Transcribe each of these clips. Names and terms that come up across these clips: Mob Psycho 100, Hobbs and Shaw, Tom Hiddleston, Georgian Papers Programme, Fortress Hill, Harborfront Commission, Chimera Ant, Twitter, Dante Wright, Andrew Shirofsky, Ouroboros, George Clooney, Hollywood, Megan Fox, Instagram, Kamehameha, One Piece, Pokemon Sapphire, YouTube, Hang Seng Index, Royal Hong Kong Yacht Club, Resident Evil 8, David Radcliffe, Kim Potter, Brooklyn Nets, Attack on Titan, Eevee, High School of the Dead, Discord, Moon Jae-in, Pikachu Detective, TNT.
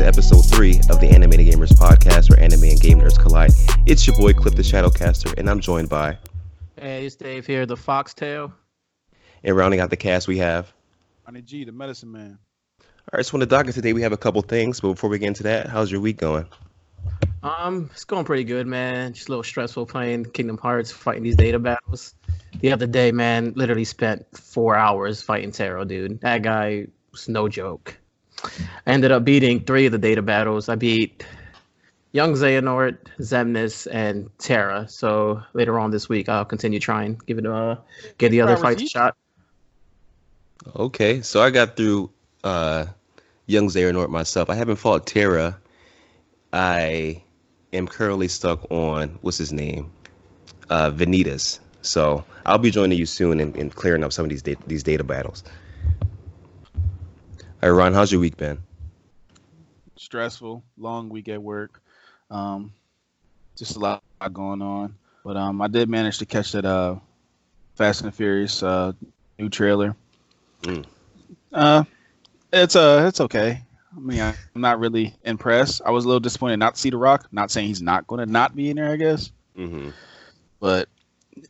to episode 3 of the Animated Gamers Podcast, where anime and game nerds collide. It's your boy, Clip the Shadowcaster, and I'm joined by... Hey, it's Dave here, the Foxtail. And rounding out the cast, we have... Honey G, the Medicine Man. All right, so on the docket today, we have a couple things, but before we get into that, how's your week going? It's going pretty good, man. Just a little stressful playing Kingdom Hearts, fighting these data battles. The other day, man, literally spent 4 hours fighting Terra, dude. That guy was no joke. I ended up beating 3 of the data battles. I beat Young Xehanort, Xemnas, and Terra. So later on this week, I'll continue trying, give the other fights a shot. Okay, so I got through Young Xehanort myself. I haven't fought Terra. I am currently stuck on, Vanitas. So I'll be joining you soon in clearing up some of these data battles. All right, Ron, how's your week been? Stressful, long week at work. Just a lot going on. But I did manage to catch that Fast and Furious new trailer. It's okay. I mean, I'm not really impressed. I was a little disappointed not to see The Rock. Not saying he's not going to not be in there, I guess. Mm-hmm. But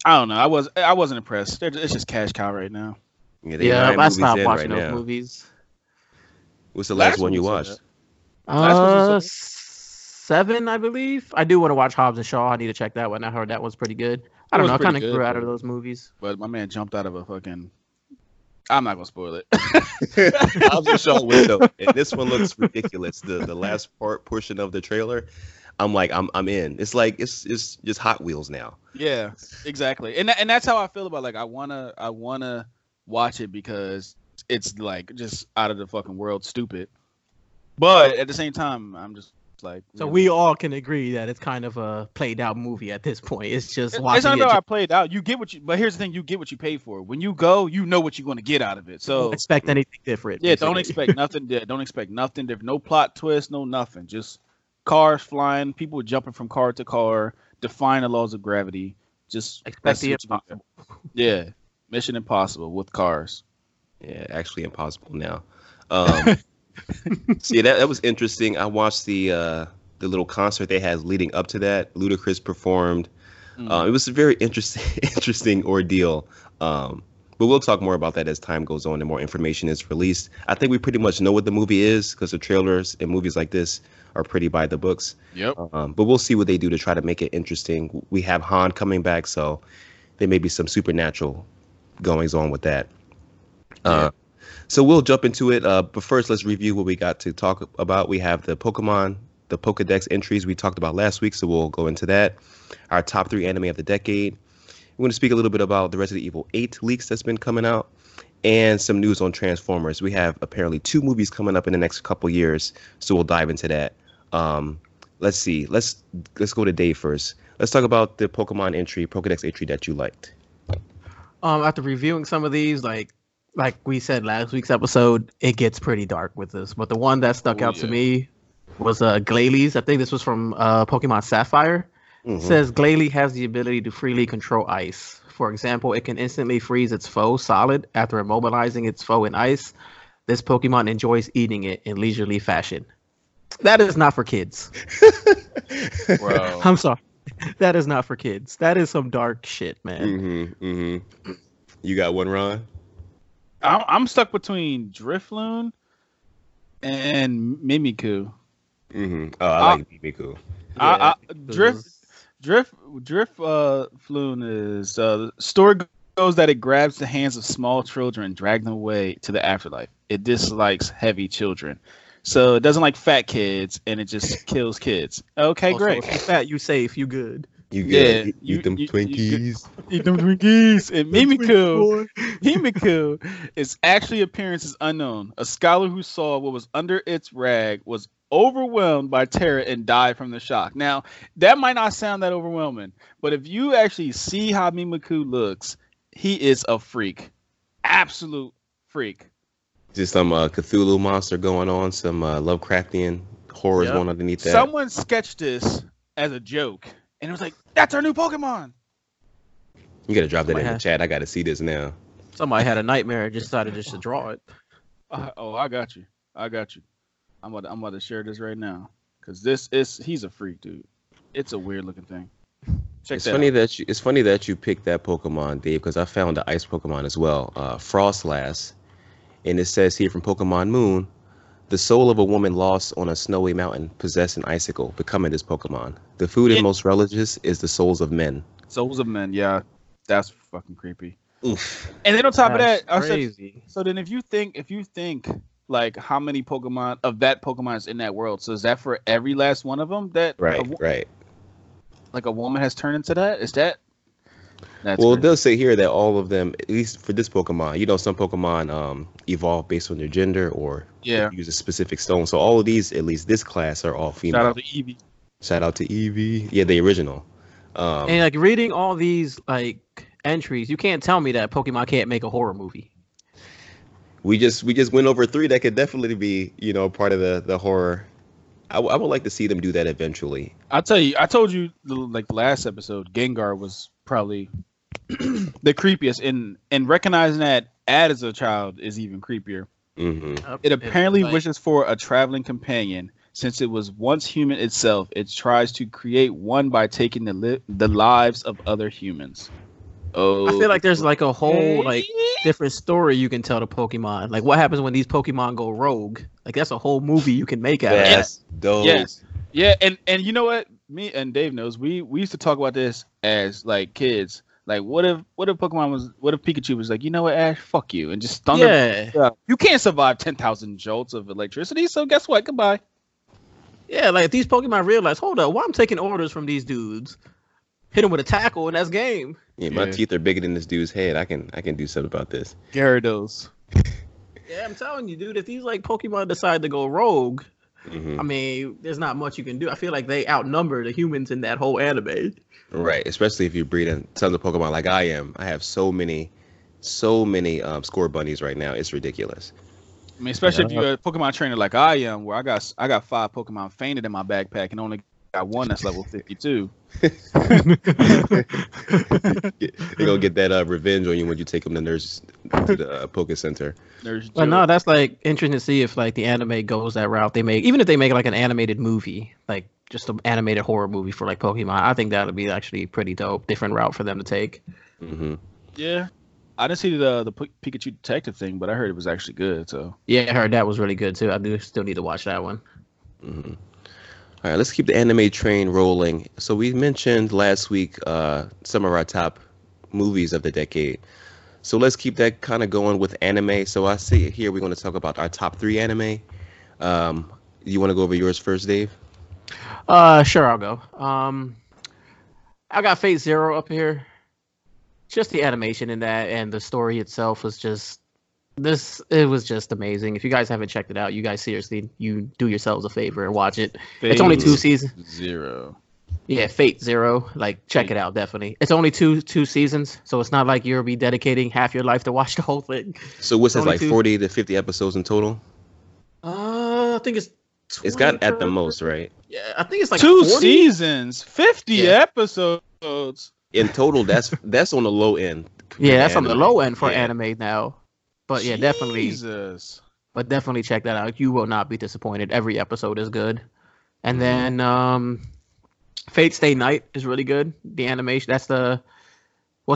I don't know. I wasn't impressed. It's just cash cow right now. Yeah, I stopped watching those movies. What's the last one you watched? Seven, I believe. I do want to watch Hobbs and Shaw. I need to check that one. I heard that one's pretty good. I don't know. I kind of grew out of those movies. But my man jumped out of a fucking... I'm not going to spoil it. Hobbs and Shaw window. And this one looks ridiculous. The last portion of the trailer, I'm like, I'm in. It's like, it's just Hot Wheels now. Yeah, exactly. And that's how I feel about, like, I want to watch it because it's like just out of the fucking world stupid, but at the same time I'm just like, so we all can agree that it's kind of a played out movie at this point. It's just it's not about played out. You get what you... but here's the thing, you get what you pay for. When you go, you know what you're going to get out of it, so don't expect anything different. Yeah, basically. Don't expect nothing. Don't expect nothing different. No plot twist, no nothing. Just cars flying, people jumping from car to car, defying the laws of gravity. Just expect the impossible. Yeah, Mission Impossible with cars. Yeah, actually impossible now. See, that was interesting. I watched the little concert they had leading up to that. Ludacris performed. It was a very interesting ordeal. But we'll talk more about that as time goes on and more information is released. I think we pretty much know what the movie is because the trailers and movies like this are pretty by the books. Yep. But we'll see what they do to try to make it interesting. We have Han coming back, so there may be some supernatural goings on with that. So we'll jump into it, but first let's review what we got to talk about. We have the Pokedex entries we talked about last week, so we'll go into that. Our top 3 anime of the decade. We're going to speak a little bit about the Resident Evil 8 leaks that's been coming out, and some news on Transformers. We have apparently 2 movies coming up in the next couple years, so we'll dive into that. Let's see. Let's go to Dave first. Let's talk about the Pokedex entry that you liked. After reviewing some of these, like we said last week's episode, it gets pretty dark with this. But the one that stuck out to me was Glalie's. I think this was from Pokemon Sapphire. Mm-hmm. It says Glalie has the ability to freely control ice. For example, it can instantly freeze its foe solid after immobilizing its foe in ice. This Pokemon enjoys eating it in leisurely fashion. That is not for kids. Bro. I'm sorry. That is not for kids. That is some dark shit, man. Mm-hmm, mm-hmm. You got one, Ron? I'm stuck between Drifloon and Mimikyu. Mm-hmm. Oh, I like Mimikyu. Drifloon is story goes that it grabs the hands of small children and drags them away to the afterlife. It dislikes heavy children, so it doesn't like fat kids, and it just kills kids. Okay, also, great. If you're fat, you safe, you good. You get eat them Twinkies. Eat them Twinkies. And Mimikyu, its actual appearance is unknown. A scholar who saw what was under its rag was overwhelmed by terror and died from the shock. Now, that might not sound that overwhelming, but if you actually see how Mimikyu looks, he is a freak. Absolute freak. Just some Cthulhu monster going on, some Lovecraftian horrors going underneath that. Someone sketched this as a joke. And it was like, that's our new Pokemon. You gotta drop that in the chat. I gotta see this now. Somebody had a nightmare and just decided to draw it. I got you. I'm about to share this right now because he's a freak, dude. It's a weird looking thing. Check it's that funny out. It's funny that you picked that Pokemon, Dave, because I found the ice Pokemon as well, Frostlass, and it says here from Pokemon Moon, the soul of a woman lost on a snowy mountain possessed an icicle, becoming this Pokemon. The food in most religious is the souls of men. Souls of men, yeah, that's fucking creepy. Oof. And then on top of that, crazy. So then if you think like how many Pokemon of that Pokemon is in that world, so is that for every last one of them? That right. Like a woman has turned into that? Is that? That's well, crazy. They'll say here that all of them, at least for this Pokemon, you know, some Pokemon evolve based on their gender or use a specific stone. So all of these, at least this class, are all female. Shout out to Eevee. Shout out to Eevee. Yeah, the original. And like reading all these like entries, you can't tell me that Pokemon can't make a horror movie. We just went over three that could definitely be, you know, part of the horror. I would like to see them do that eventually. I'll tell you, I told you like the last episode, Gengar was probably the creepiest, and recognizing that Ad as a child is even creepier. Mm-hmm. It apparently wishes for a traveling companion. Since it was once human itself, it tries to create one by taking the lives of other humans. Oh, I feel like there's like a whole like different story you can tell to Pokemon. Like what happens when these Pokemon go rogue? Like that's a whole movie you can make out of. Yes, dope. Yes, yeah, and you know what? Me and Dave knows we used to talk about this as like kids. Like what if Pokemon was Pikachu was like, you know what, Ash, fuck you, and just thunder. Yeah. You can't survive 10,000 jolts of electricity, so guess what? Goodbye. Yeah, like if these Pokemon realize, hold up, why I'm taking orders from these dudes? Hit him with a tackle, and that's game. Yeah, my teeth are bigger than this dude's head. I can do something about this. Gyarados. Yeah, I'm telling you, dude. If these like Pokemon decide to go rogue, I mean, there's not much you can do. I feel like they outnumber the humans in that whole anime. Right, especially if you breed in tons of Pokemon like I am. I have so many score bunnies right now. It's ridiculous. I mean, especially if you're a Pokemon trainer like I am, where I got 5 Pokemon fainted in my backpack and only got one that's level 52. They gonna get that revenge on you when you take them to the Poke Center. But no, that's like interesting to see if like the anime goes that route. They make even if they make like an animated movie, like just an animated horror movie for like Pokemon. I think that would be actually pretty dope, different route for them to take. Mm-hmm. Yeah, I didn't see the Pikachu detective thing, but I heard it was actually good. So yeah, I heard that was really good too. I do still need to watch that one. Mm-hmm. All right, let's keep the anime train rolling. So we mentioned last week some of our top movies of the decade. So let's keep that kind of going with anime. So I see here we're going to talk about our top 3 anime. You want to go over yours first, Dave? Sure, I'll go. I got Fate Zero up here. Just the animation in that and the story itself was just it was just amazing. If you guys haven't checked it out, you guys seriously, you do yourselves a favor and watch it. Fate it's only 2 seasons. Zero. Yeah, Fate Zero. Like, check it out, definitely. It's only two seasons, so it's not like you'll be dedicating half your life to watch the whole thing. So what's it, like 40 to 50 episodes in total? I think it's 20. It's got at the most, right? Yeah, I think it's like 2 40? Seasons, 50 episodes. In total, that's on the low end. Yeah, that's anime. On the low end for anime now. But yeah, definitely check that out. You will not be disappointed. Every episode is good. And then Fate Stay Night is really good. The animation, that's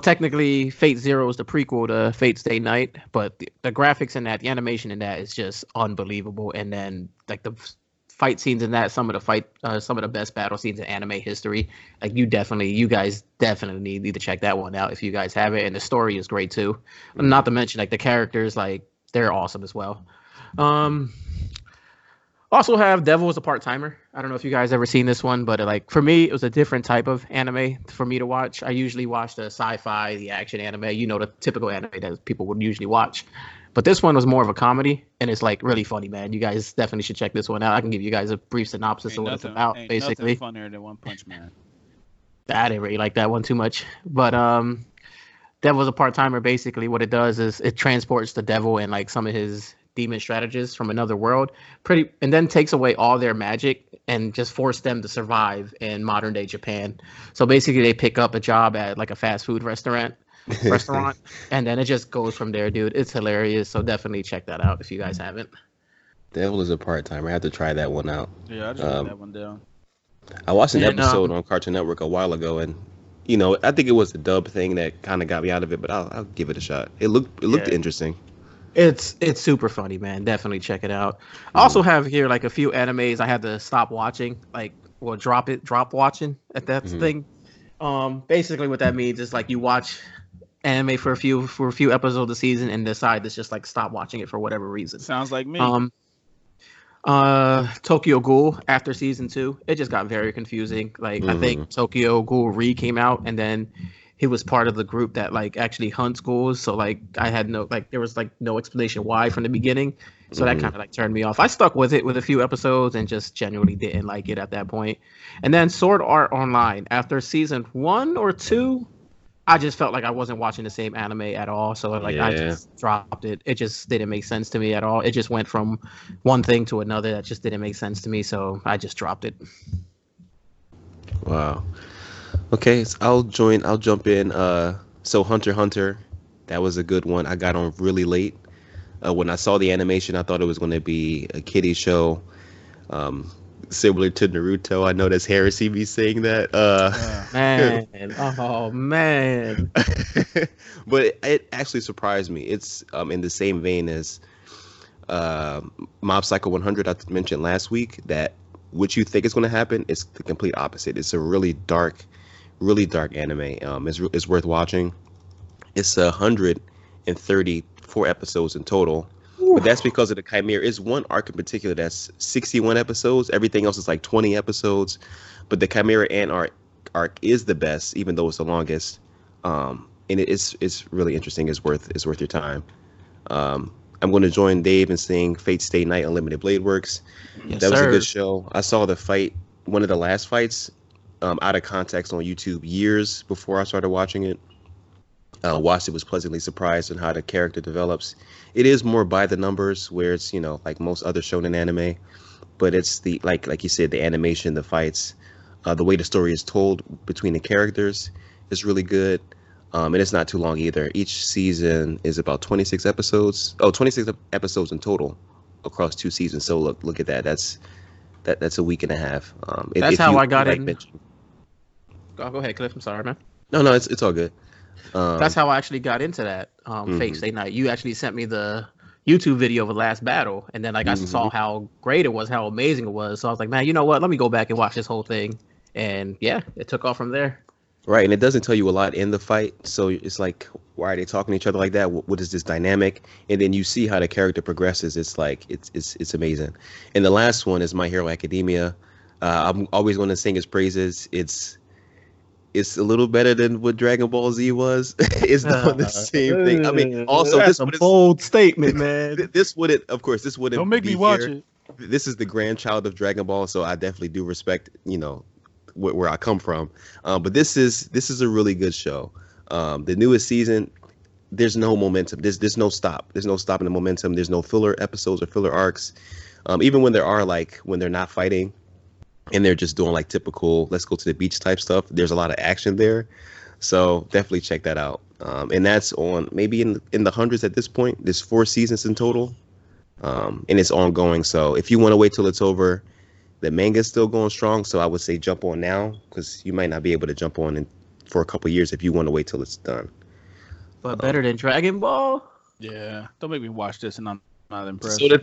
technically Fate Zero is the prequel to Fate Stay Night, but the graphics in that, the animation in that is just unbelievable. And then like the fight scenes in that, some of the best battle scenes in anime history. Like you guys definitely need to check that one out if you guys have it. And the story is great too. Not to mention like the characters, like they're awesome as well. Also have Devil is a Part-Timer. I don't know if you guys ever seen this one, but like for me, it was a different type of anime for me to watch. I usually watch the sci-fi, the action anime, you know, the typical anime that people would usually watch. But this one was more of a comedy, and it's like really funny, man. You guys definitely should check this one out. I can give you guys a brief synopsis of what it's about, basically. Ain't nothing funnier than One Punch Man. I didn't really like that one too much. But Devil's a Part-Timer, basically what it does is it transports the devil and like some of his demon strategists from another world, and then takes away all their magic and just force them to survive in modern day Japan. So basically, they pick up a job at like a fast food restaurant, and then it just goes from there, dude. It's hilarious. So definitely check that out if you guys haven't. Devil is a Part-Timer. I have to try that one out. Yeah, I just put that one down. I watched an episode on Cartoon Network a while ago, and you know, I think it was the dub thing that kind of got me out of it. But I'll give it a shot. It looked interesting. It's super funny, man. Definitely check it out. I also have here like a few animes I had to stop watching, like well, drop watching at that thing. Basically, what that means is like you watch anime for a few episodes a season and decide to just like stop watching it for whatever reason. Sounds like me. Tokyo Ghoul after season 2, it just got very confusing. Like I think Tokyo Ghoul came out, and then he was part of the group that like actually hunts ghouls. So like I had no like there was like no explanation why from the beginning. So that kind of like turned me off. I stuck with it with a few episodes and just genuinely didn't like it at that point. And then Sword Art Online after season 1 or 2. I just felt like I wasn't watching the same anime at all, so like I just dropped it. It just didn't make sense to me at all. It just went from one thing to another that just didn't make sense to me, so I just dropped it. Wow. Okay, so I'll jump in. So Hunter x Hunter, that was a good one. I got on really late. When I saw the animation, I thought it was going to be a kiddie show, similar to Naruto. I know that's heresy me saying that. Oh man. But it actually surprised me. It's in the same vein as Mob Psycho 100 I mentioned last week, that what you think is going to happen is the complete opposite. It's a really dark anime. It's worth watching. It's 134 episodes in total. But that's because of the Chimera. It's one arc in particular that's 61 episodes. Everything else is like 20 episodes. But the Chimera Ant arc is the best, even though it's the longest. And it's really interesting. It's worth your time. I'm going to join Dave in saying Fate Stay Night Unlimited Blade Works. Yes, that was a good show. I saw the fight, one of the last fights, out of context on YouTube years before I started watching it. Watched it, was pleasantly surprised on how the character develops. It is more by the numbers, where it's, you know, like most other shonen anime, but it's the like you said, the animation, the fights, the way the story is told between the characters is really good, and it's not too long either. Each season is about 26 episodes. 26 episodes in total across 2 seasons. So look at that. That's a week and a half. That's how I got in. Oh, go ahead, Cliff. I'm sorry, man. No, it's all good. That's how I actually got into that Fate Stay Night. You actually sent me the YouTube video of the last battle, and then like I saw how great it was, how amazing it was. So I was like, man, you know what? Let me go back and watch this whole thing. And yeah, it took off from there. Right, and it doesn't tell you a lot in the fight, so it's like, why are they talking to each other like that? What is this dynamic? And then you see how the character progresses. It's like it's amazing. And the last one is My Hero Academia. I'm always going to sing his praises. It's a little better than what Dragon Ball Z was. It's not the same thing. I mean, also that's a bold statement, man. This wouldn't. Don't make me watch it. This is the grandchild of Dragon Ball, so I definitely do respect, you know, where I come from. But this is a really good show. The newest season, there's no momentum. There's no stop. There's no stopping the momentum. There's no filler episodes or filler arcs. Even when there are, like when they're not fighting, and they're just doing like typical let's go to the beach type stuff, there's a lot of action there, so definitely check that out. And that's on maybe in the hundreds at this point. There's 4 seasons in total, and it's ongoing, so if you want to wait till it's over, the manga's still going strong, so I would say jump on now, because you might not be able to jump on for a couple years if you want to wait till it's done. But better than Dragon Ball? Yeah, don't make me watch this and I'm not impressed. So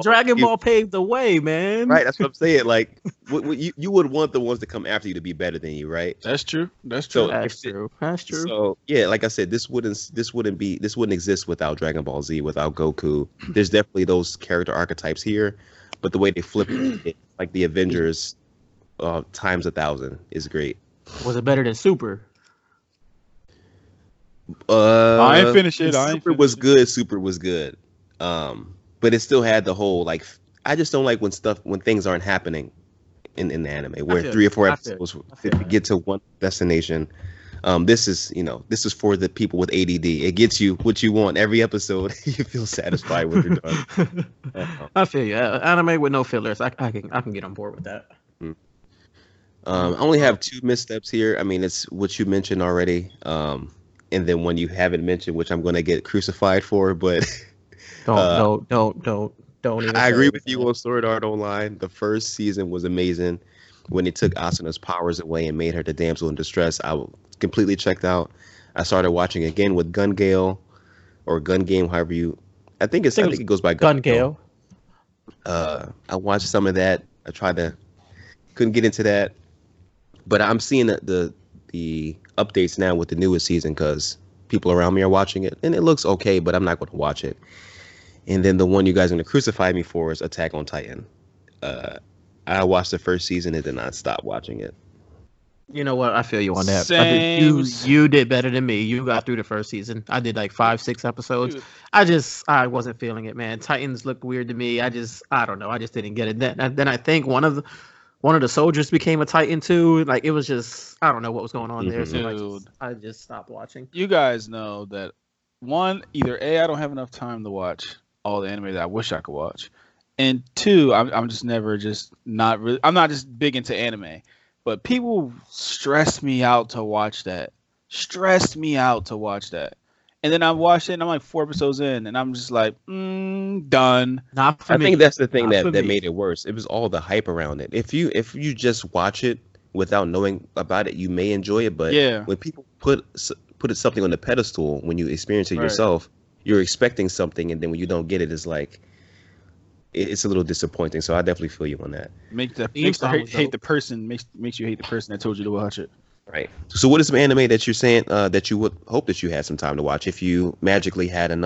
Dragon Ball paved the way, man. Right, that's what I'm saying. Like, you would want the ones that come after you to be better than you, right? That's true. That's true. So yeah, like I said, this wouldn't exist without Dragon Ball Z, without Goku. There's definitely those character archetypes here, but the way they flip it, like the Avengers, times 1,000, is great. Was it better than Super? I ain't finished it. Super was good. But it still had the whole, like, I just don't like when things aren't happening in the anime, where 3 or 4 episodes get to one destination. This is for the people with ADD. It gets you what you want every episode. You feel satisfied when you're done. I feel you. Anime with no fillers, I can get on board with that. I only have 2 missteps here. I mean, it's what you mentioned already, and then one you haven't mentioned, which I'm going to get crucified for, but. Don't, don't, don't, don't, Don't even. I agree with you on Sword Art Online. The first season was amazing. When it took Asuna's powers away and made her the damsel in distress, I completely checked out. I started watching again with Gun Gale, or Gun Game, however you. I think it goes by Gun Gale. I watched some of that. I tried to, couldn't get into that, but I'm seeing the updates now with the newest season because people around me are watching it, and it looks okay, but I'm not going to watch it. And then the one you guys are going to crucify me for is Attack on Titan. I watched the first season and did not stop watching it. You know what? I feel you on that. You did better than me. You got through the first season. I did like 5-6 episodes. I wasn't feeling it, man. Titans looked weird to me. I don't know. I just didn't get it. Then I think one of the soldiers became a Titan too. Like it was just, I don't know what was going on there. So I just stopped watching. You guys know that either I don't have enough time to watch all the anime that I wish I could watch. And two, I'm not just big into anime, but people stressed me out to watch that. And then I watched it and I'm like 4 episodes in and I'm just like, done. Not for me. I think that's the thing that made it worse. It was all the hype around it. If you just watch it without knowing about it, you may enjoy it. But yeah, when people put something on the pedestal, when you experience it yourself, you're expecting something. And then when you don't get it, it's like, it's a little disappointing, so I definitely feel you on that. Makes you hate the person that told you to watch it. Right. So what is some anime that you're saying that you would hope that you had some time to watch? If you magically had an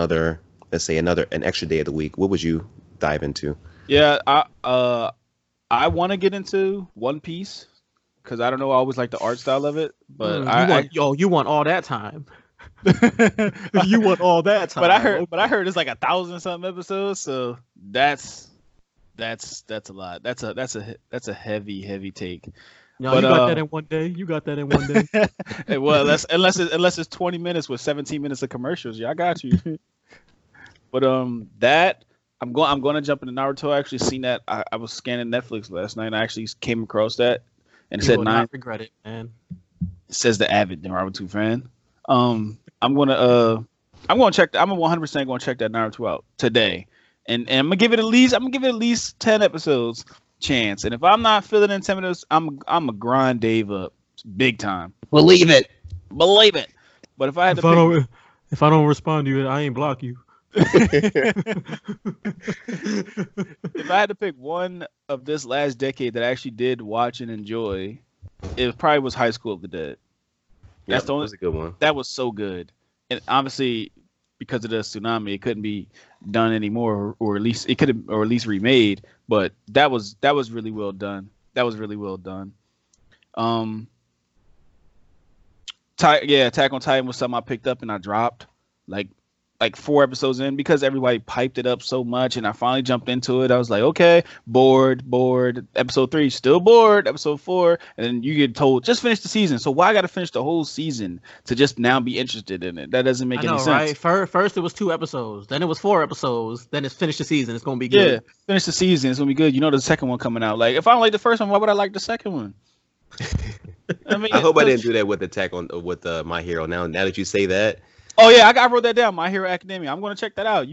extra day of the week, what would you dive into? Yeah, I want to get into One Piece because I don't know, I always like the art style of it, but you want all that time. You want all that time, but I heard it's like 1,000-something episodes, so that's a lot. That's a heavy take. No, but, you got that in one day. Well, unless it's 20 minutes with 17 minutes of commercials, yeah, I got you. But that I'm going to jump into Naruto. I actually seen that. I was scanning Netflix last night, and I actually came across that, and it said not regret it, man. It says the avid Naruto fan. I'm 100% gonna check that Naruto out today, and I'm gonna give it at least 10 episodes chance. And if I'm not feeling intimidated, I'm a grind Dave up big time. Believe it. But if I had if I don't respond to you, I ain't block you. If I had to pick one of this last decade that I actually did watch and enjoy, it probably was High School of the Dead. That was a good one. That was so good, and obviously because of the tsunami, it couldn't be done anymore, or at least remade. But that was really well done. Attack on Titan was something I picked up and I dropped like 4 episodes in because everybody piped it up so much, and I finally jumped into it. I was like, okay, bored. Episode 3, still bored. Episode 4, and then you get told just finish the season. So why I got to finish the whole season to just now be interested in it? That doesn't make any sense. Right? First it was 2 episodes, then it was 4 episodes, then it's finish the season. It's gonna be good. Yeah, finish the season. It's gonna be good. You know the second one coming out. Like if I don't like the first one, why would I like the second one? I mean, I hope I didn't do that with My Hero. Now that you say that. Oh yeah, I wrote that down. My Hero Academia. I'm gonna check that out. I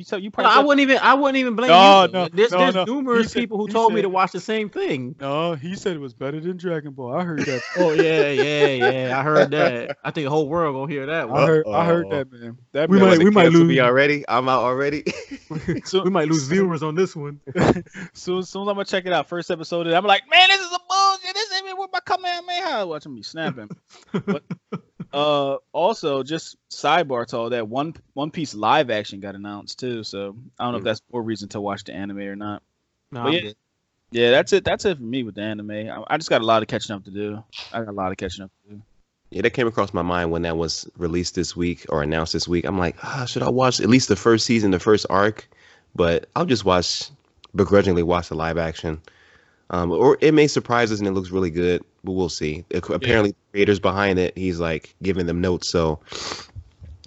wouldn't even blame you. There's numerous people who told me to watch the same thing. No, he said it was better than Dragon Ball. I heard that. Oh yeah. I heard that. I think the whole world gonna hear that one. I heard that, man. We might lose me already. I'm out already. So we might lose viewers on this one. So as soon as I'm gonna check it out, first episode, I'm like, man, this is a bullshit. This ain't even what my Kamehameha. Watching me snapping. But, also, just sidebar to all that, One Piece live action got announced too, so I don't know if that's more reason to watch the anime or not. No, yeah, that's it for me with the anime. I just got a lot of catching up to do. Yeah, that came across my mind when that was released this week or announced this week. I'm like, should I watch at least the first season, the first arc? But I'll just begrudgingly watch the live action. Or it may surprise us and it looks really good, but we'll see. Apparently, the creators behind it, he's like giving them notes, so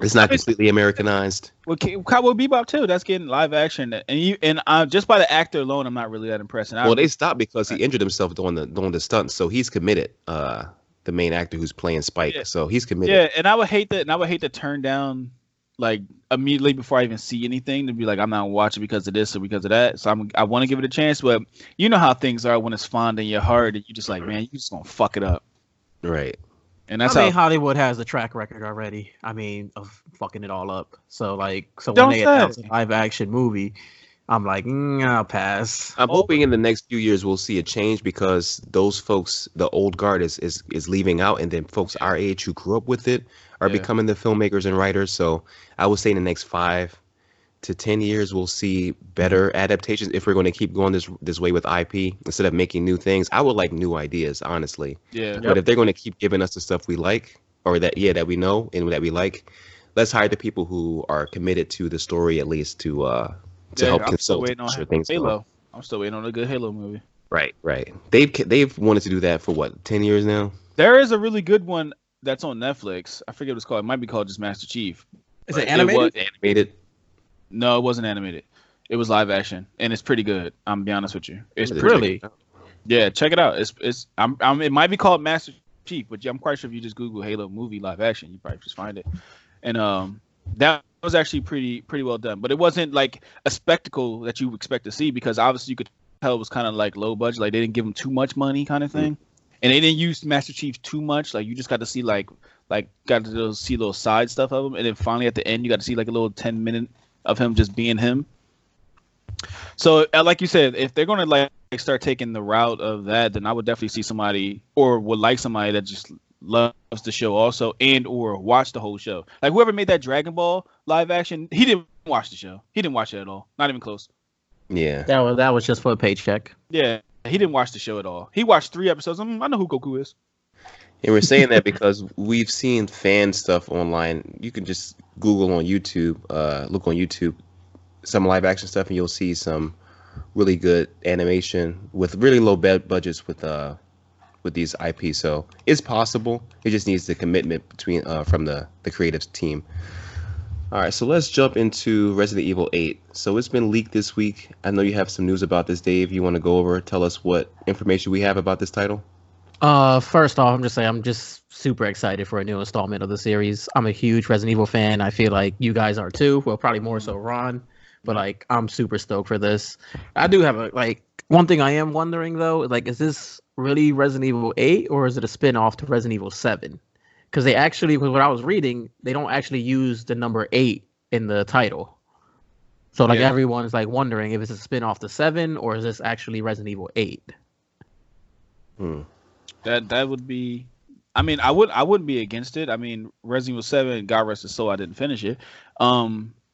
it's not completely Americanized. Well, Cowboy Bebop too. That's getting live action, and just by the actor alone, I'm not really that impressed. Well, they stopped because he injured himself doing the stunts, so he's committed. The main actor who's playing Spike, so he's committed. Yeah, and I would hate to turn down like immediately before I even see anything to be like, I'm not watching because of this or because of that. So I want to give it a chance, but you know how things are when it's fond in your heart and you just like, man, you just gonna fuck it up. Right. And that's I mean, Hollywood has a track record already. I mean, of fucking it all up. So like, so when they announce a live action movie, I'm like, I'll pass. I'm hoping in the next few years we'll see a change because those folks, the old guard is leaving out, and then folks our age who grew up with it are becoming the filmmakers and writers. So I would say in the next 5 to 10 years we'll see better adaptations if we're going to keep going this way with IP instead of making new things. I would like new ideas, honestly. Yeah. But if they're going to keep giving us the stuff we like, or that we know and that we like, let's hire the people who are committed to the story at least to help consult. I'm still waiting on a good Halo movie. Right. They've wanted to do that for what, 10 years now? There is a really good one that's on Netflix. I forget what it's called. It might be called just Master Chief. Is it animated? No, it wasn't animated. It was live action, and it's pretty good. I'm be honest with you. It's really, yeah. Check it out. It might be called Master Chief, but I'm quite sure if you just Google Halo movie live action, you probably just find it. And that was actually pretty well done, but it wasn't like a spectacle that you expect to see because obviously you could tell it was kind of like low budget, like they didn't give him too much money, kind of thing, and they didn't use Master Chief too much. Like you just got to see little side stuff of him, and then finally at the end you got to see like a little 10-minute of him just being him. So like you said, if they're gonna like start taking the route of that, then I would definitely see somebody or would like somebody that just loves the show also and or watch the whole show. Like whoever made that Dragon Ball live action, he didn't watch the show. He didn't watch it at all. Not even close. Yeah. That was just for a paycheck. Yeah. He didn't watch the show at all. He watched 3 episodes. I know who Goku is. And we're saying that because we've seen fan stuff online. You can just Google on YouTube, look on YouTube, some live action stuff, and you'll see some really good animation with really low budgets with these IPs. So it's possible. It just needs the commitment between from the creative team. All right, so let's jump into Resident Evil 8. So it's been leaked this week. I know you have some news about this, Dave. You want to go over, tell us what information we have about this title? First off, I'm just super excited for a new installment of the series. I'm a huge Resident Evil fan. I feel like you guys are too. Well, probably more so Ron, but like I'm super stoked for this. I do have one thing I am wondering though, like, is this really Resident Evil 8 or is it a spin-off to Resident Evil 7? Because they actually, what I was reading, they don't actually use the number 8 in the title. So like everyone's like wondering if it's a spin-off to 7 or is this actually Resident Evil 8? That would be, I wouldn't be against it. I mean, Resident Evil 7, God rest his soul, I didn't finish it,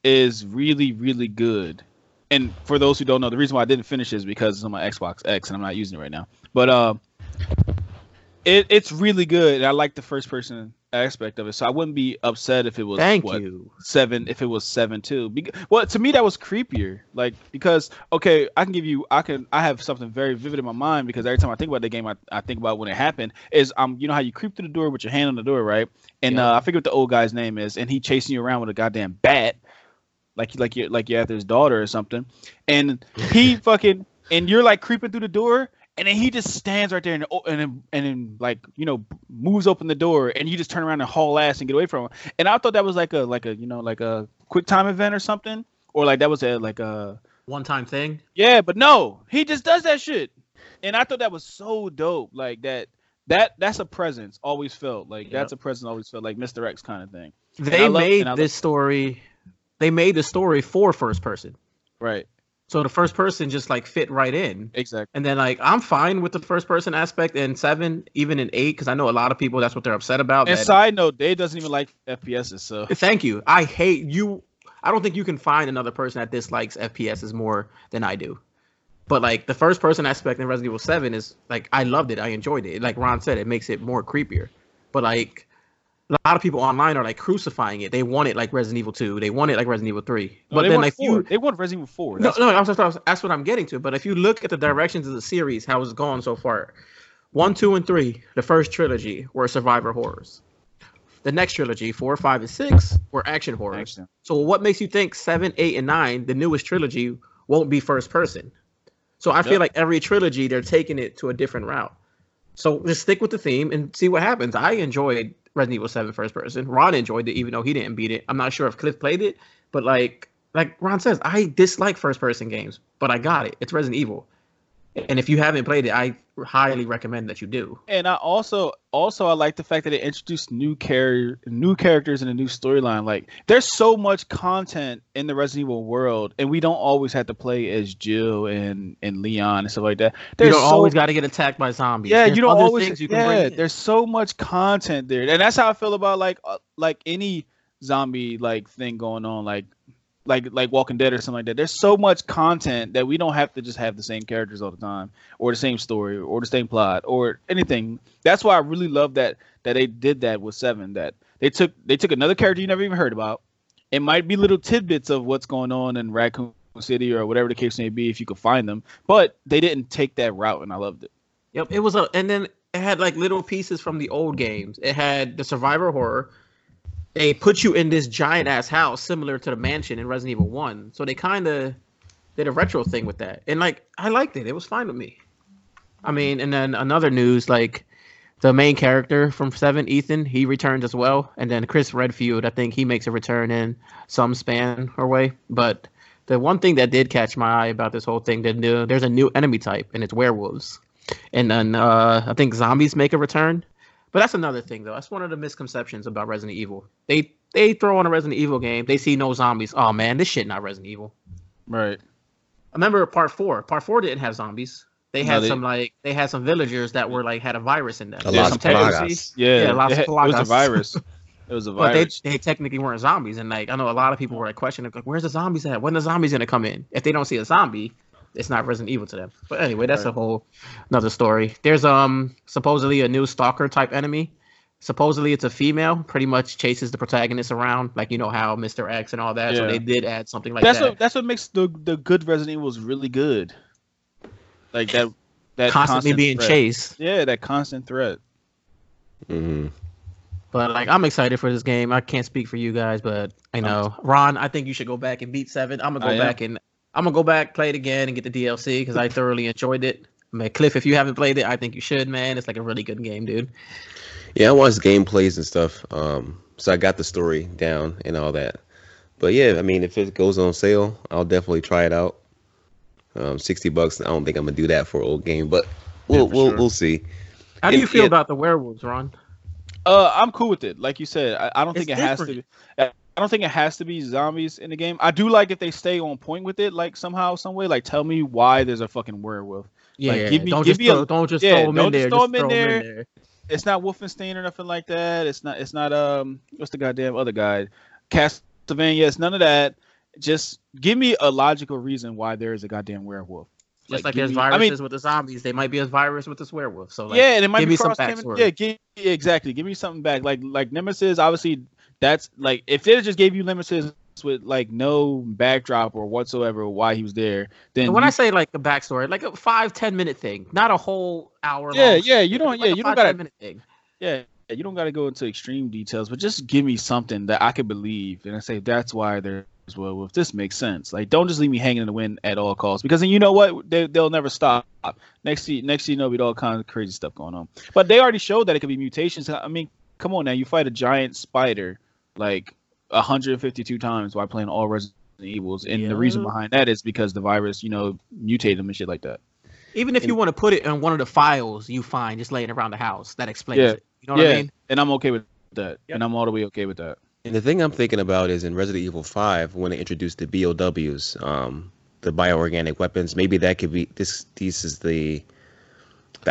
is really, really good. And for those who don't know, the reason why I didn't finish it is because it's on my Xbox X and I'm not using it right now. But it's really good. I like the first person aspect of it, so I wouldn't be upset if it was 7. If it was 7-2, well, to me that was creepier. Like because I have something very vivid in my mind because every time I think about the game, I think about when it happened. Is you know how you creep through the door with your hand on the door, right? And I forget what the old guy's name is, and he chasing you around with a goddamn bat, like you're after his daughter or something, and he fucking and you're like creeping through the door. And then he just stands right there and like, you know, moves open the door and you just turn around and haul ass and get away from him. And I thought that was like a quick time event or something, or like that was a one time thing. Yeah, but no, he just does that shit. And I thought that was so dope. Like that's a presence always felt like that's a presence always felt like Mr. X kind of thing. They made the story for first person. Right. So the first person just like fit right in. Exactly. And then like I'm fine with the first person aspect in 7, even in 8, because I know a lot of people that's what they're upset about. And side note, Dave doesn't even like FPSs. So thank you. I hate you. I don't think you can find another person that dislikes FPSs more than I do. But like the first person aspect in Resident Evil 7 is like I loved it. I enjoyed it. Like Ron said, it makes it more creepier. But like a lot of people online are like crucifying it. They want it like Resident Evil 2. They want it like Resident Evil 3. No, but they then like they want Resident Evil 4. That's what I'm getting to. But if you look at the directions of the series, how it's gone so far, 1, 2, and 3, the first trilogy were survivor horrors. The next trilogy, 4, 5, and 6, were action horrors. Action. So what makes you think 7, 8, and 9, the newest trilogy, won't be first person? So I feel like every trilogy they're taking it to a different route. So just stick with the theme and see what happens. I enjoyed Resident Evil 7 first person. Ron enjoyed it, even though he didn't beat it. I'm not sure if Cliff played it, but like Ron says, I dislike first person games, but I got it. It's Resident Evil. And if you haven't played it, I highly recommend that you do. And I also I like the fact that it introduced new characters and a new storyline. Like, there's so much content in the Resident Evil world, and we don't always have to play as Jill and Leon and stuff like that. There's always got to get attacked by zombies. Yeah, there's you can bring in. There's so much content there, and that's how I feel about like any zombie like thing going on, like Walking Dead or something like that. There's so much content that we don't have to just have the same characters all the time, or the same story, or the same plot, or anything. That's why I really love that they did that with 7, that they took another character you never even heard about. It might be little tidbits of what's going on in Raccoon City or whatever the case may be if you could find them, but they didn't take that route, and I loved it. Yep, it was and then it had like little pieces from the old games. It had the survivor horror. They put you in this giant-ass house similar to the mansion in Resident Evil 1. So they kind of did a retro thing with that. And, like, I liked it. It was fine with me. I mean, and then another news, like, the main character from 7, Ethan, he returns as well. And then Chris Redfield, I think he makes a return in some span or way. But the one thing that did catch my eye about this whole thing, there's a new enemy type, and it's werewolves. And then I think zombies make a return. But that's another thing, though. That's one of the misconceptions about Resident Evil. They throw on a Resident Evil game. They see no zombies. Oh, man, this shit not Resident Evil. Right. I remember Part 4. Part 4 didn't have zombies. They had some villagers that were like had a virus in them. Las Plagas. Yeah, Las Plagas. It was a virus. It was a virus. But they technically weren't zombies. And like I know a lot of people were like questioning, like, where's the zombies at? When are the zombies going to come in? If they don't see a zombie, it's not Resident Evil to them. But anyway, that's a whole another story. There's supposedly a new stalker type enemy. Supposedly it's a female, pretty much chases the protagonist around, like you know how Mr. X and all that. Yeah. So they did add something like that. That's what makes the good Resident Evils really good. Like that constantly being chased. Yeah, that constant threat. Mm-hmm. But like I'm excited for this game. I can't speak for you guys, but I know Ron, I think you should go back and beat 7. I'm going to go back, play it again, and get the DLC because I thoroughly enjoyed it. Man, Cliff, if you haven't played it, I think you should, man. It's like a really good game, dude. Yeah, I watched gameplays and stuff, so I got the story down and all that. But yeah, I mean, if it goes on sale, I'll definitely try it out. $60, I don't think I'm going to do that for an old game, but we'll see. How do you feel about the werewolves, Ron? I'm cool with it. Like you said, I don't think it has to be... I don't think it has to be zombies in the game. I do like if they stay on point with it, like somehow, some way. Like, tell me why there's a fucking werewolf. Yeah, like, don't just throw them in there. It's not Wolfenstein or nothing like that. It's not. What's the goddamn other guy? Castlevania. It's none of that. Just give me a logical reason why there is a goddamn werewolf. Just like there's viruses with the zombies, they might be a virus with this werewolf. So like, yeah, and it might be cross-contamination. Yeah, exactly. Give me something back. Like Nemesis, obviously. That's like if they just gave you Nemesis with like no backdrop or whatsoever why he was there. Then when I say like the backstory, like a 5-10 minute thing, not a whole hour. You don't gotta go into extreme details, but just give me something that I could believe and I say that's why there's well. If this makes sense, like don't just leave me hanging in the wind at all costs because then you know what they'll never stop. Next you know we all kinds of crazy stuff going on. But they already showed that it could be mutations. I mean, come on now, you fight a giant spider like 152 times while playing all Resident Evils, and the reason behind that is because the virus, you know, mutated them and shit like that. Even if you want to put it in one of the files you find just laying around the house, that explains it. You know what I mean? And I'm okay with that, and I'm all the way okay with that. And the thing I'm thinking about is in Resident Evil 5 when they introduced the BOWs, the bioorganic weapons. Maybe that could be this. This is the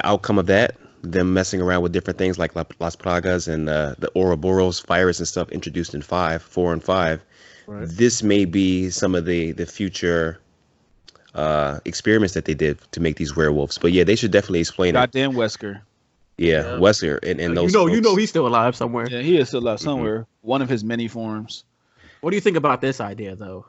outcome of that. Them messing around with different things like Las Plagas and the Ouroboros virus and stuff introduced in 4 and 5. Right. This may be some of the future experiments that they did to make these werewolves. But yeah, they should definitely explain it. Goddamn Wesker. Yeah, Wesker and those. You know he's still alive somewhere. Yeah, he is still alive somewhere. Mm-hmm. One of his many forms. What do you think about this idea though?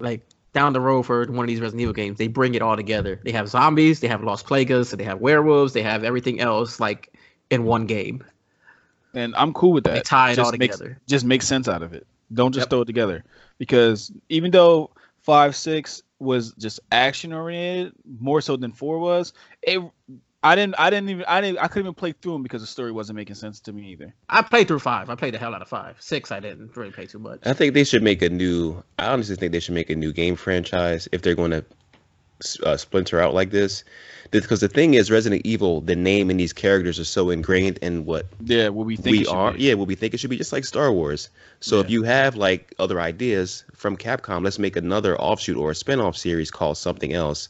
Like down the road for one of these Resident Evil games, they bring it all together. They have zombies, they have Las Plagas, so they have werewolves, they have everything else like in one game. And I'm cool with that. They tie it all together. Just make sense out of it. Don't just throw it together. Because even though 5, 6 was just action oriented, more so than 4 was, I couldn't even play through them because the story wasn't making sense to me either. I played through 5. I played the hell out of 5. 6, I didn't really play too much. I think they should make a new. I honestly think they should make a new game franchise if they're going to splinter out like this. Because the thing is, Resident Evil, the name and these characters are so ingrained in what what we think it should be, just like Star Wars. So if you have like other ideas from Capcom, let's make another offshoot or a spinoff series called something else.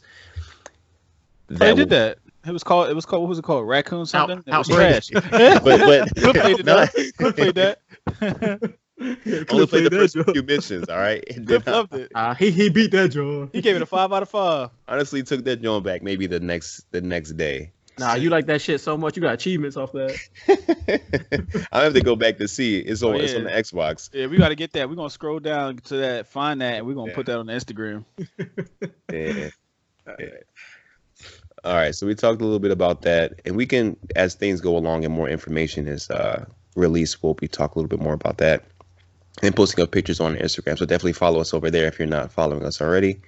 They did that. It was called. What was it called? Raccoon something. Trash. but Clip played that. Only played the first few missions. All right. Clip loved it. He beat that joint. He gave it a 5 out of 5. Honestly, took that joint back. Maybe the next day. Nah, you like that shit so much. You got achievements off that. I have to go back to see. It's on the Xbox. Yeah, we got to get that. We're gonna scroll down to that, find that, and we're gonna put that on Instagram. Yeah. All right, so we talked a little bit about that, and we can, as things go along and more information is released, we'll be talking a little bit more about that and posting up pictures on Instagram. So definitely follow us over there if you're not following us already.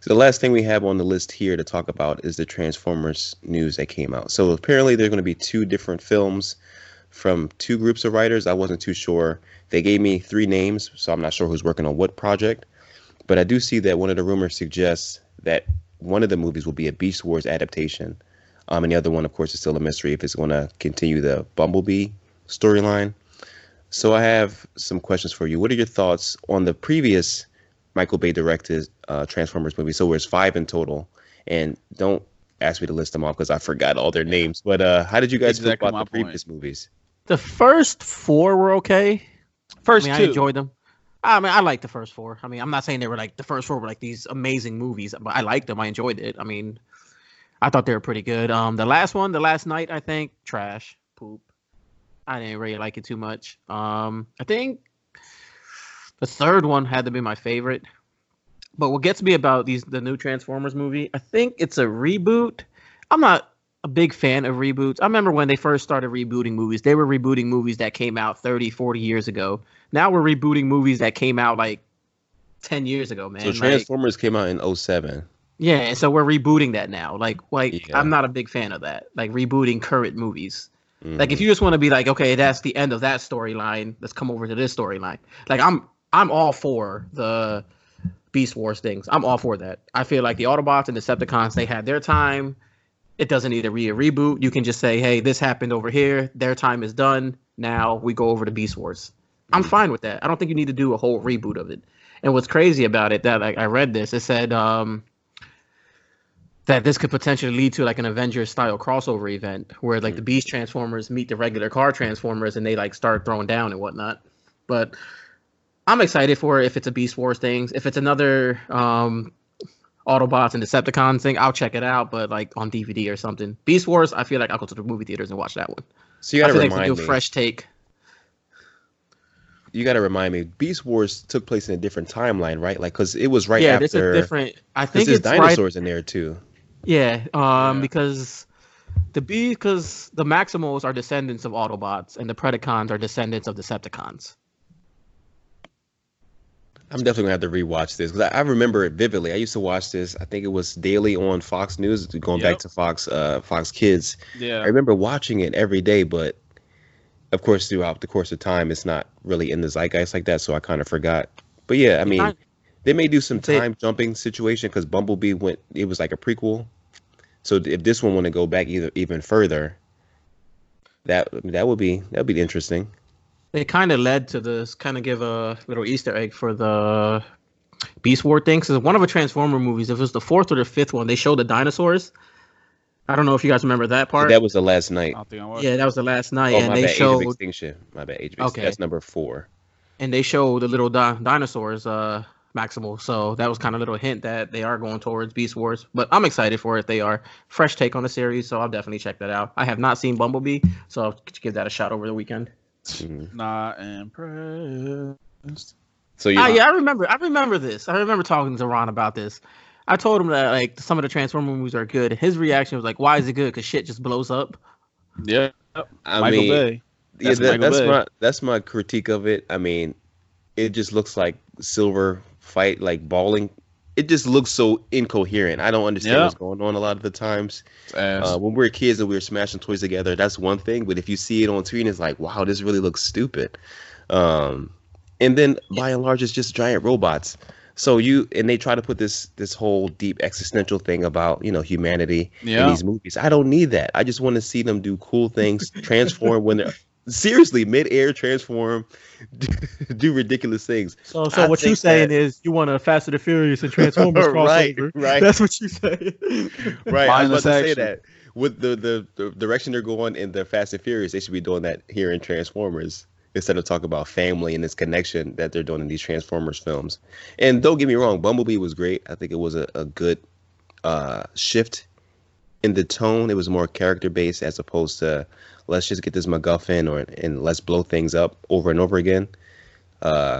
So the last thing we have on the list here to talk about is the Transformers news that came out. So apparently there's going to be 2 different films from 2 groups of writers. I wasn't too sure. They gave me 3 names, so I'm not sure who's working on what project. But I do see that one of the rumors suggests that one of the movies will be a Beast Wars adaptation. And the other one, of course, is still a mystery if it's going to continue the Bumblebee storyline. So I have some questions for you. What are your thoughts on the previous Michael Bay directed Transformers movie? So there's 5 in total. And don't ask me to list them all because I forgot all their names. But how did you guys feel about the previous movies? The first 4 were okay. I enjoyed them. I mean, I liked the first 4. I mean, I'm not saying they were like the first 4 were like these amazing movies, but I liked them. I enjoyed it. I mean, I thought they were pretty good. The last one, The Last Night, I think, trash, poop. I didn't really like it too much. I think the third one had to be my favorite. But what gets me about the new Transformers movie, I think it's a reboot. I'm not a big fan of reboots. I remember when they first started rebooting movies, they were rebooting movies that came out 30, 40 years ago. Now we're rebooting movies that came out like 10 years ago, man. So Transformers came out in 2007. Yeah, and so we're rebooting that now. I'm not a big fan of that. Like rebooting current movies. Mm-hmm. Like if you just want to be like, okay, that's the end of that storyline, let's come over to this storyline. Like I'm all for the Beast Wars things. I'm all for that. I feel like the Autobots and Decepticons, they had their time. It doesn't need to be a reboot. You can just say, hey, this happened over here. Their time is done. Now we go over to Beast Wars. I'm fine with that. I don't think you need to do a whole reboot of it. And what's crazy about it, that I read this, it said that this could potentially lead to like an Avengers-style crossover event where like the Beast Transformers meet the regular car Transformers and they like start throwing down and whatnot. But I'm excited for it if it's a Beast Wars thing. If it's another... Autobots and Decepticons thing, I'll check it out, but like on DVD or something. Beast Wars, I feel like I'll go to the movie theaters and watch that one. So you gotta remind me. Fresh take. You gotta remind me. Beast Wars took place in a different timeline, right? Like, cause it was after. Yeah, it's a different. I think there's dinosaurs in there too. Yeah, because the Maximals are descendants of Autobots, and the Predacons are descendants of Decepticons. I'm definitely going to have to rewatch this because I remember it vividly. I used to watch this. I think it was daily on Fox News, going back to Fox Kids. Yeah. I remember watching it every day, but of course, throughout the course of time, it's not really in the zeitgeist like that, so I kind of forgot. But yeah, I mean, they may do some time jumping situation because Bumblebee it was like a prequel. So if this one want to go back even further, that would be interesting. They kind of led to this, kind of give a little Easter egg for the Beast Wars thing. So one of the Transformer movies, if it was the 4th or the 5th one, they showed the dinosaurs. I don't know if you guys remember that part. That was The Last Night. Yeah, that was The Last Night. Oh, Age of Extinction. My bad, Age of Extinction. Okay. That's number 4. And they showed the little dinosaurs, Maximal. So that was kind of a little hint that they are going towards Beast Wars. But I'm excited for it. They are fresh take on the series, so I'll definitely check that out. I have not seen Bumblebee, so I'll give that a shot over the weekend. Not impressed. So I remember this. I remember talking to Ron about this. I told him that like some of the Transformer movies are good. His reaction was like, "Why is it good? Because shit just blows up." Yeah, I mean, Michael Bay. That's my critique of it. I mean, it just looks like silver fight, like balling. it just looks so incoherent. I don't understand what's going on a lot of the times. When we were kids and we were smashing toys together, that's one thing. But if you see it on screen, it's like, wow, this really looks stupid. And then by and large, it's just giant robots. So they try to put this whole deep existential thing about, you know, humanity in these movies. I don't need that. I just want to see them do cool things, transform when they're seriously mid-air, transform, do ridiculous things. So what you're saying is you want a Fast and Furious and Transformers crossover. Right. That's what you're saying. Right. I was about to say that. With the direction they're going in the Fast and Furious, they should be doing that here in Transformers, instead of talking about family and this connection that they're doing in these Transformers films. And don't get me wrong, Bumblebee was great. I think it was a good shift in the tone. It was more character-based as opposed to let's just get this MacGuffin and let's blow things up over and over again. So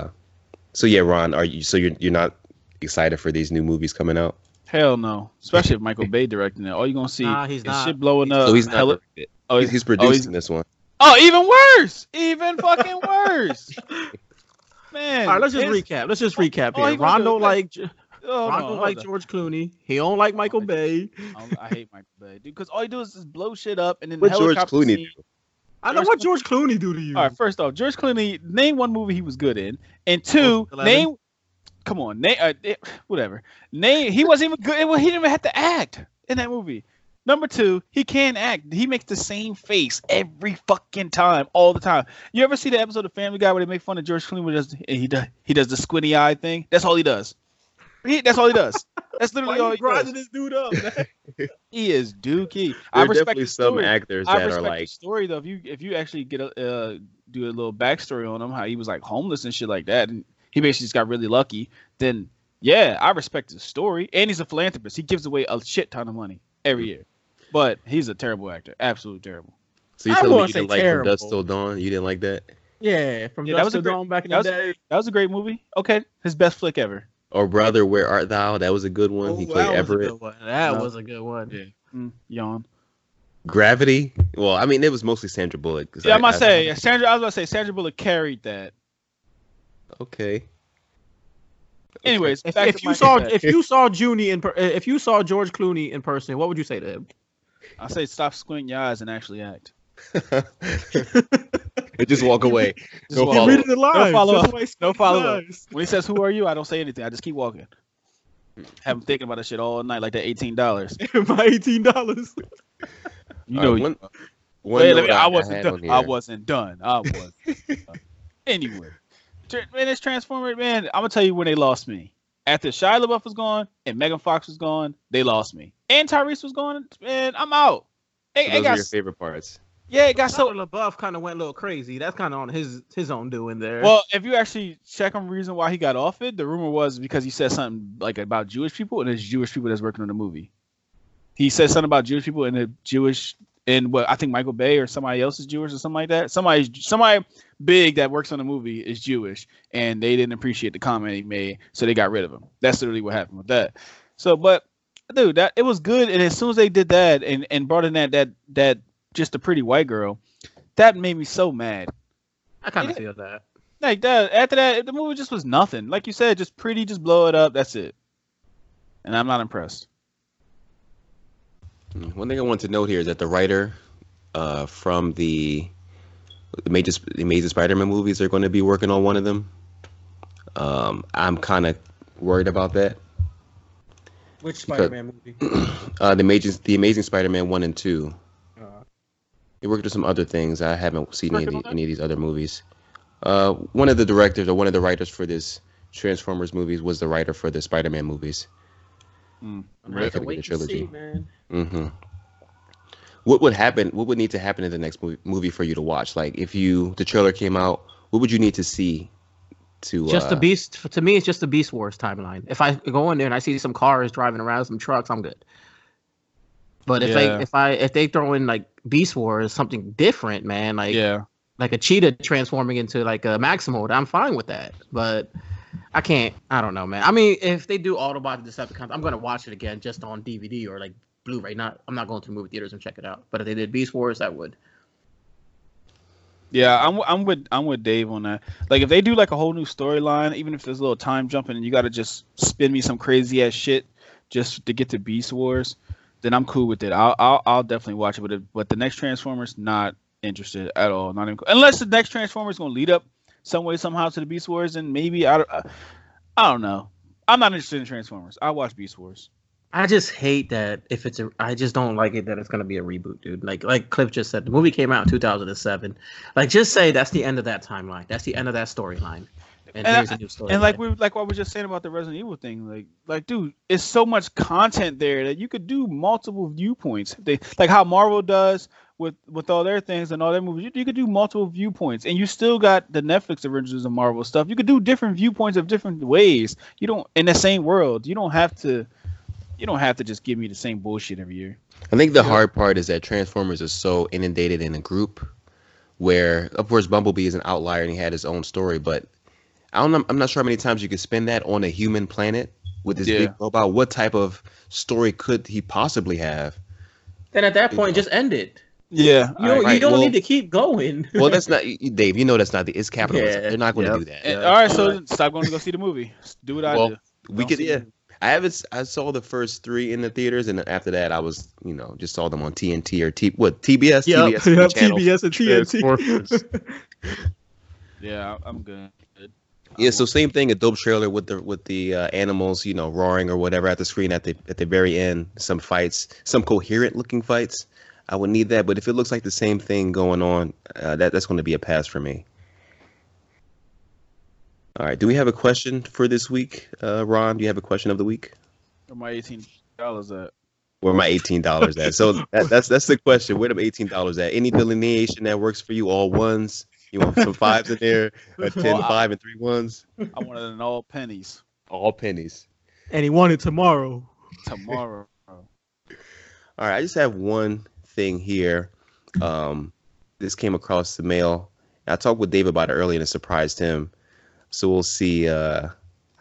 yeah, Ron, you're not excited for these new movies coming out? Hell no. Especially if Michael Bay directing it. All you're going to see is shit blowing up. So he's not directed. Oh, he's producing this one. Oh, even worse! Even fucking worse! Man. All right, let's just recap here. Ron don't like George Clooney. He don't like Michael Bay. I hate Michael Bay, dude, because all he does is blow shit up and then what George Clooney do to you? All right, first off, George Clooney, name one movie he was good in, and two, he wasn't even good. He didn't even have to act in that movie. Number two, he can act. He makes the same face every fucking time, all the time. You ever see the episode of Family Guy where they make fun of George Clooney and he does the squinty eye thing? That's all he does. That's all he does. That's literally all he does. Why are you grinding this dude up, man? He is dookie. I respect the story. There are definitely some actors that are like... I respect the story, though. If you actually do a little backstory on him, how he was like homeless and shit like that, and he basically just got really lucky, then yeah, I respect his story. And he's a philanthropist. He gives away a shit ton of money every year. But he's a terrible actor. Absolutely terrible. So you're telling me you didn't like From Dusk Till Dawn? You didn't like that? Yeah, From Dusk Till Dawn back in the day. That was a great movie. Okay, his best flick ever. Or Brother, Where Art Thou? That was a good one. He played Everett. That was a good one. Yeah. Yawn. Gravity? Well, I mean, it was mostly Sandra Bullock. Yeah, I was about to say Sandra Bullock carried that. Okay. Anyways, if you saw George Clooney in person, what would you say to him? I say stop squinting your eyes and actually act. And just walk away. No follow up. When he says, "Who are you?" I don't say anything. I just keep walking. Have him thinking about that shit all night, like that $18. My $18. You know, I wasn't done. Anyway, man, it's Transformer. Man, I'm gonna tell you when they lost me. After Shia LaBeouf was gone and Megan Fox was gone, they lost me. And Tyrese was gone, and I'm out. Those are your favorite parts. Yeah, it got so... LaBeouf kind of went a little crazy. That's kind of on his own doing there. Well, if you actually check on the reason why he got off it, the rumor was because he said something like about Jewish people, and it's Jewish people that's working on the movie. He said something about Jewish people and the Jewish... And what I think Michael Bay or somebody else is Jewish or something like that. Somebody big that works on the movie is Jewish, and they didn't appreciate the comment he made, so they got rid of him. That's literally what happened with that. So, but dude, that it was good. And as soon as they did that and brought in that just a pretty white girl, that made me so mad. I kind of feel that. Like that. After that, the movie just was nothing. Like you said, just pretty, just blow it up. That's it. And I'm not impressed. One thing I want to note here is that the writer from the Amazing Spider-Man movies are going to be working on one of them. I'm kind of worried about that. Which Spider-Man movie? The Amazing Spider-Man 1 and 2. He worked on some other things. I haven't seen any of these other movies. One of the directors or one of the writers for this Transformers movies was the writer for the Spider-Man movies. I'm ready to wait the trilogy. See, man. What would happen? What would need to happen in the next movie for you to watch? Like, if the trailer came out, what would you need to see to just the Beast? To me, it's just the Beast Wars timeline. If I go in there and I see some cars driving around, some trucks, I'm good. But if they throw in like Beast Wars, something different, man, like a cheetah transforming into like a Maximold, I'm fine with that. But I can't. I don't know, man. I mean, if they do Autobots and Decepticons, I'm gonna watch it again just on DVD or like Blu-ray. I'm not going to movie theaters and check it out. But if they did Beast Wars, I would. Yeah, I'm with Dave on that. Like, if they do like a whole new storyline, even if there's a little time jumping and you got to just spin me some crazy ass shit just to get to Beast Wars, then I'm cool with it. I'll definitely watch it. But the next Transformers, not interested at all. Not even cool. Unless the next Transformers gonna lead up some way somehow to the Beast Wars, and maybe I don't know. I'm not interested in Transformers. I watch Beast Wars. I just hate that if it's a... I just don't like it that it's going to be a reboot, dude. Like Cliff just said, the movie came out in 2007. Like, just say that's the end of that timeline. That's the end of that storyline. And here's a new storyline. And like what we were just saying about the Resident Evil thing. Like, dude, it's so much content there that you could do multiple viewpoints. Like how Marvel does with all their things and all their movies. You could do multiple viewpoints. And you still got the Netflix originals and Marvel stuff. You could do different viewpoints of different ways. You don't... In the same world. You don't have to just give me the same bullshit every year. I think the hard part is that Transformers is so inundated in a group where, of course, Bumblebee is an outlier and he had his own story, but I don't know, I'm not sure how many times you could spend that on a human planet with this big robot. What type of story could he possibly have? Then at that point, just end it. Yeah. You don't need to keep going. Well, that's not... Dave, you know that's not the... It's capitalism. Yeah. They're not going to do that. And, all right, so stop going to go see the movie. Do what I do. We could... Yeah. I saw the first three in the theaters, and after that, I was, just saw them on TNT or TBS. Yeah, TBS and TNT. Yeah, I'm good. Yeah, so same thing. A dope trailer with the animals, roaring or whatever at the screen at the very end. Some fights, some coherent looking fights. I would need that, but if it looks like the same thing going on, that's going to be a pass for me. All right. Do we have a question for this week, Ron? Do you have a question of the week? Where my $18 at? Where my $18 at? So that's the question. Where the $18 at? Any delineation that works for you? All ones? You want some fives in there? A 10, well, 5, and 3 ones? I wanted an all pennies. All pennies. And he wanted tomorrow. Tomorrow. All right. I just have one thing here. This came across the mail. I talked with Dave about it earlier, and it surprised him. So we'll see how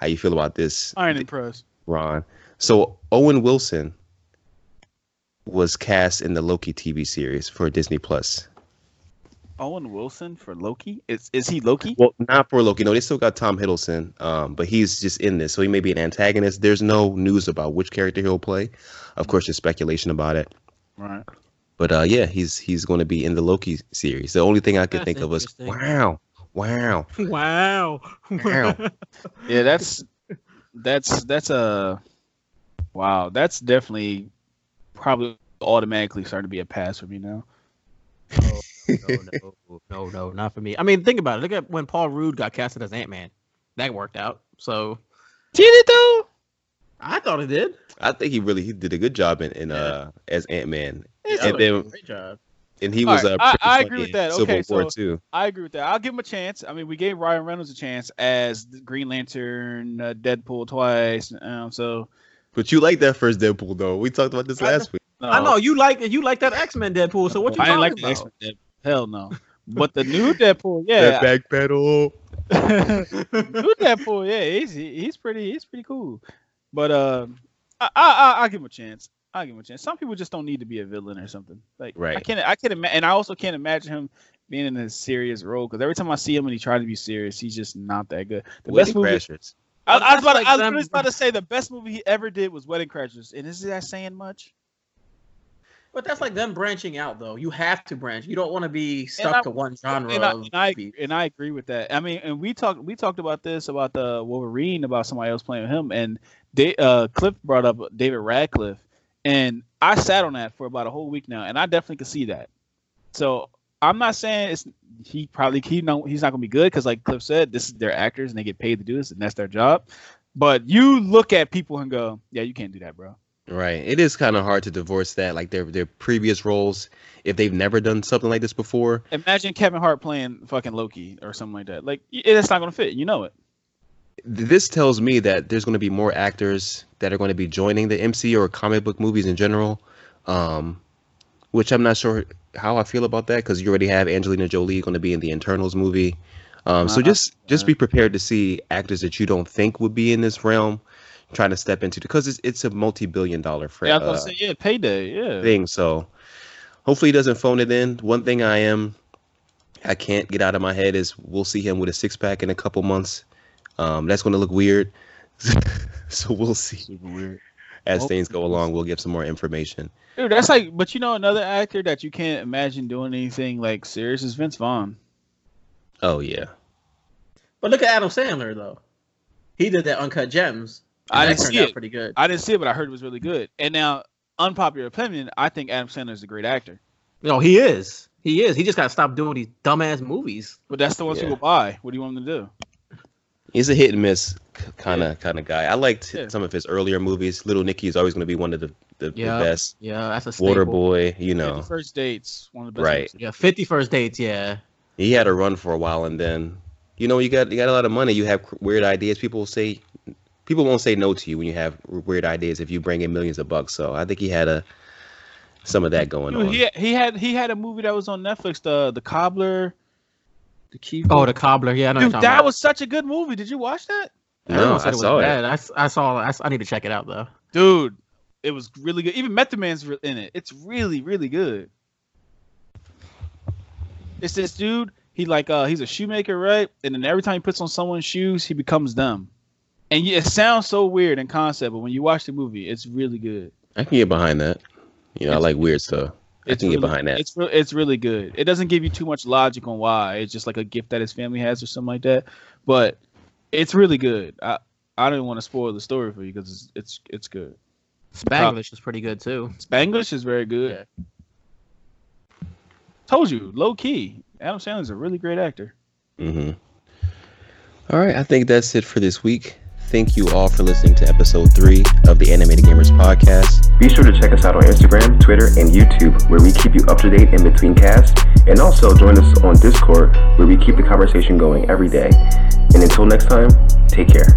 you feel about this. I ain't impressed, Ron. So Owen Wilson was cast in the Loki TV series for Disney Plus. Owen Wilson for Loki? Is he Loki? Well, not for Loki. No, they still got Tom Hiddleston, but he's just in this, so he may be an antagonist. There's no news about which character he'll play. Of course, there's speculation about it. Right. But he's going to be in the Loki series. The only thing I could think of was wow. Yeah, that's definitely probably automatically starting to be a pass for me now. Oh, no, not for me. I mean, think about it. Look at when Paul Rudd got casted as Ant-Man. That worked out. So did it though? I thought it did. I think he did a good job in as Ant-Man. Great job. And he was right. I agree with that. Okay, so I agree with that. I'll give him a chance. I mean, we gave Ryan Reynolds a chance as Green Lantern, Deadpool twice. But you like that first Deadpool though. We talked about this last week. No. I know you like that X-Men Deadpool. So what you talking about? I didn't like the X-Men Deadpool. Hell no. But the new Deadpool, yeah. That backpedal. New Deadpool, yeah. He's pretty cool. But I'll give him a chance. I'll give him a chance. Some people just don't need to be a villain or something. Like, right. I also can't imagine him being in a serious role because every time I see him and he tries to be serious, he's just not that good. The best movie. I was about to say the best movie he ever did was Wedding Crashers, and is that saying much? But that's like them branching out, though. You have to branch. You don't want to be stuck to one genre. And I agree with that. I mean, and we talked about this about the Wolverine, about somebody else playing him, and Cliff brought up David Radcliffe. And I sat on that for about a whole week now, and I definitely could see that. So I'm not saying he's not gonna be good because, like Cliff said, this is their actors and they get paid to do this, and that's their job. But you look at people and go, yeah, you can't do that, bro. Right. It is kind of hard to divorce that, like their previous roles, if they've never done something like this before. Imagine Kevin Hart playing fucking Loki or something like that. Like it's not gonna fit. You know it. This tells me that there's going to be more actors that are going to be joining the MCU or comic book movies in general, which I'm not sure how I feel about that because you already have Angelina Jolie going to be in the Internals movie. So just be prepared to see actors that you don't think would be in this realm trying to step into it because it's a multi-billion-dollar franchise. Yeah, I was going to say, payday, yeah. Thing, so hopefully he doesn't phone it in. One thing I am I can't get out of my head is we'll see him with a six-pack in a couple months. That's going to look weird. So we'll see. Weird. As things go along, we'll get some more information. Dude, that's like, but you know, another actor that you can't imagine doing anything like serious is Vince Vaughn. Oh, yeah. But look at Adam Sandler, though. He did that Uncut Gems. I didn't see it. Pretty good. I didn't see it, but I heard it was really good. And now, unpopular opinion, I think Adam Sandler is a great actor. No, he is. He is. He just got to stop doing these dumbass movies. But that's the ones people buy. What do you want him to do? He's a hit and miss kind of guy. I liked some of his earlier movies. Little Nicky is always going to be one of the best. Yeah, that's a staple. Waterboy, you know. 50 First Dates, one of the best. Right. Movies. Yeah, 50 First Dates, yeah. He had a run for a while, and then, you know, you got a lot of money. You have weird ideas. People won't say no to you when you have weird ideas if you bring in millions of bucks. So I think he had some of that going on. He had a movie that was on Netflix, the Cobbler. The Cobbler. Yeah, I know. Dude, that was such a good movie. Did you watch that? No, I saw it. I need to check it out though. Dude, it was really good. Even Method Man's in it. It's really, really good. It's this dude. He he's a shoemaker, right? And then every time he puts on someone's shoes, he becomes dumb. And it sounds so weird in concept, but when you watch the movie, it's really good. I can get behind that. You know, I like weird stuff. I can get behind that. It's really good. It doesn't give you too much logic on why. It's just like a gift that his family has or something like that. But it's really good. I don't want to spoil the story for you because it's good. Spanglish is pretty good too. Spanglish is very good. Yeah. Told you, low key. Adam Sandler's a really great actor. Mm-hmm. All right, I think that's it for this week. Thank you all for listening to episode 3 of the Animated Gamers podcast. Be sure to check us out on Instagram, Twitter, and YouTube, where we keep you up to date in between casts. And also join us on Discord, where we keep the conversation going every day. And until next time, take care.